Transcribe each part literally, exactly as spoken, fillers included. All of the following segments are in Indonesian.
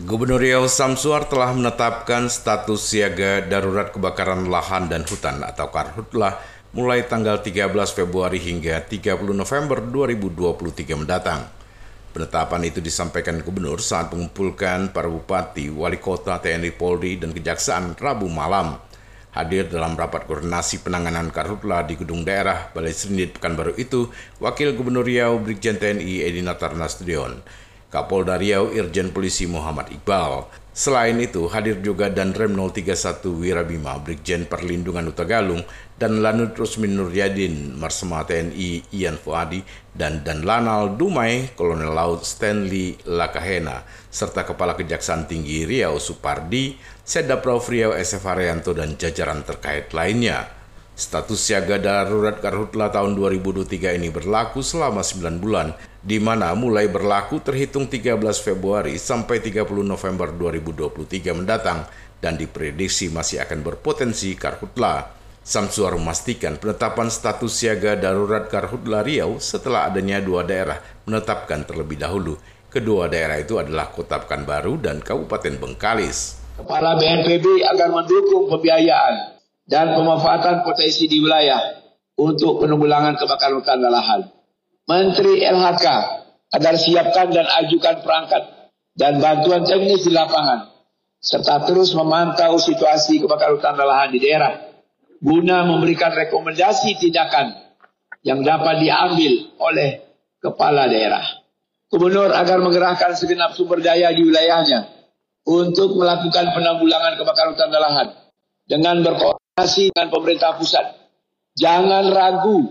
Gubernur Riau Samsuar telah menetapkan status siaga darurat kebakaran lahan dan hutan atau Karhutla mulai tanggal tiga belas Februari hingga tiga puluh November dua ribu dua puluh tiga mendatang. Penetapan itu disampaikan Gubernur saat mengumpulkan para bupati, wali kota, T N I, Polri, dan Kejaksaan Rabu malam. Hadir dalam rapat koordinasi penanganan Karhutla di gedung daerah Balai Srindit Pekanbaru itu, Wakil Gubernur Riau Brigjen T N I Edi Natarnas Drion, Kapolda Riau Irjen Polisi Muhammad Iqbal. Selain itu, hadir juga Danrem nol tiga satu Wirabima, Brigjen Perlindungan Utagalung, dan Lanut Rosmin Nuryadin, Marsma T N I Ian Fuadi, dan Danlanal Dumai, Kolonel Laut Stanley Lakahena, serta Kepala Kejaksaan Tinggi Riau Supardi, Seda Prof Riau Sefarianto, dan jajaran terkait lainnya. Status siaga darurat Karhutla tahun dua ribu dua puluh tiga ini berlaku selama sembilan bulan, di mana mulai berlaku terhitung tiga belas Februari sampai tiga puluh November dua ribu dua puluh tiga mendatang, dan diprediksi masih akan berpotensi Karhutla. Samsuar memastikan penetapan status siaga darurat Karhutla Riau setelah adanya dua daerah menetapkan terlebih dahulu. Kedua daerah itu adalah Kota Pekanbaru dan Kabupaten Bengkalis. Kepala B N P B akan mendukung pembiayaan dan pemanfaatan potensi di wilayah untuk penanggulangan kebakaran hutan dan lahan. Menteri L H K agar siapkan dan ajukan perangkat dan bantuan teknis di lapangan, serta terus memantau situasi kebakaran hutan dan lahan di daerah, guna memberikan rekomendasi tindakan yang dapat diambil oleh kepala daerah. Gubernur agar menggerakkan segenap sumber daya di wilayahnya untuk melakukan penanggulangan kebakaran hutan dan lahan dengan berkoordinasi dengan pemerintah pusat. Jangan ragu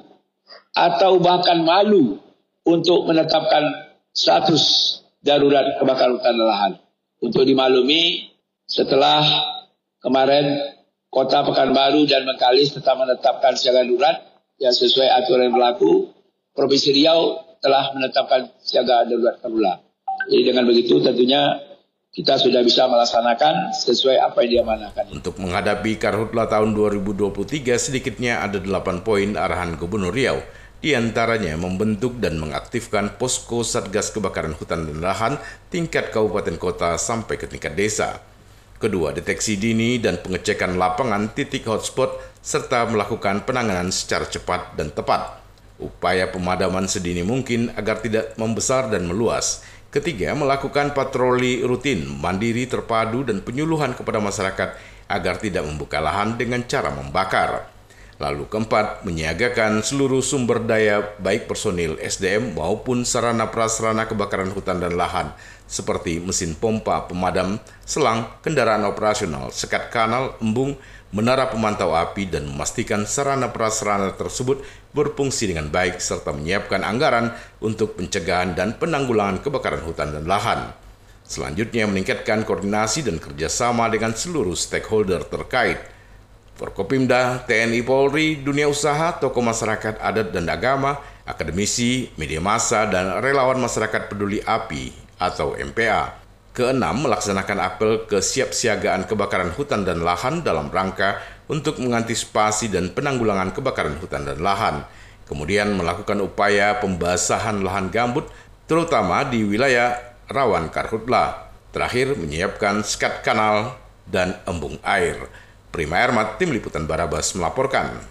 atau bahkan malu untuk menetapkan status darurat kebakaran hutan dan lahan. Untuk dimaklumi, setelah kemarin Kota Pekanbaru dan Bengkalis tetap menetapkan siaga darurat yang sesuai aturan yang berlaku, Provinsi Riau telah menetapkan siaga darurat Karhutla. Jadi dengan begitu tentunya kita sudah bisa melaksanakan sesuai apa yang diamanahkan. Untuk menghadapi Karhutla tahun dua ribu dua puluh tiga, sedikitnya ada delapan poin arahan Gubernur Riau. Di antaranya membentuk dan mengaktifkan posko Satgas Kebakaran Hutan dan Lahan tingkat kabupaten kota sampai ke tingkat desa. Kedua, deteksi dini dan pengecekan lapangan titik hotspot serta melakukan penanganan secara cepat dan tepat. Upaya pemadaman sedini mungkin agar tidak membesar dan meluas. Ketiga, melakukan patroli rutin, mandiri, terpadu, dan penyuluhan kepada masyarakat agar tidak membuka lahan dengan cara membakar. Lalu keempat, menyiagakan seluruh sumber daya baik personil S D M maupun sarana prasarana kebakaran hutan dan lahan seperti mesin pompa, pemadam, selang, kendaraan operasional, sekat kanal, embung, menara pemantau api, dan memastikan sarana prasarana tersebut berfungsi dengan baik serta menyiapkan anggaran untuk pencegahan dan penanggulangan kebakaran hutan dan lahan. Selanjutnya meningkatkan koordinasi dan kerjasama dengan seluruh stakeholder terkait. Forkopimda, T N I, Polri, dunia usaha, tokoh masyarakat adat dan agama, akademisi, media massa, dan relawan masyarakat peduli api atau M P A. Keenam, melaksanakan apel kesiapsiagaan kebakaran hutan dan lahan dalam rangka untuk mengantisipasi dan penanggulangan kebakaran hutan dan lahan. Kemudian melakukan upaya pembasahan lahan gambut, terutama di wilayah rawan Karhutla. Terakhir, menyiapkan sekat kanal dan embung air. Prima Hermat, Tim Liputan Barabas melaporkan.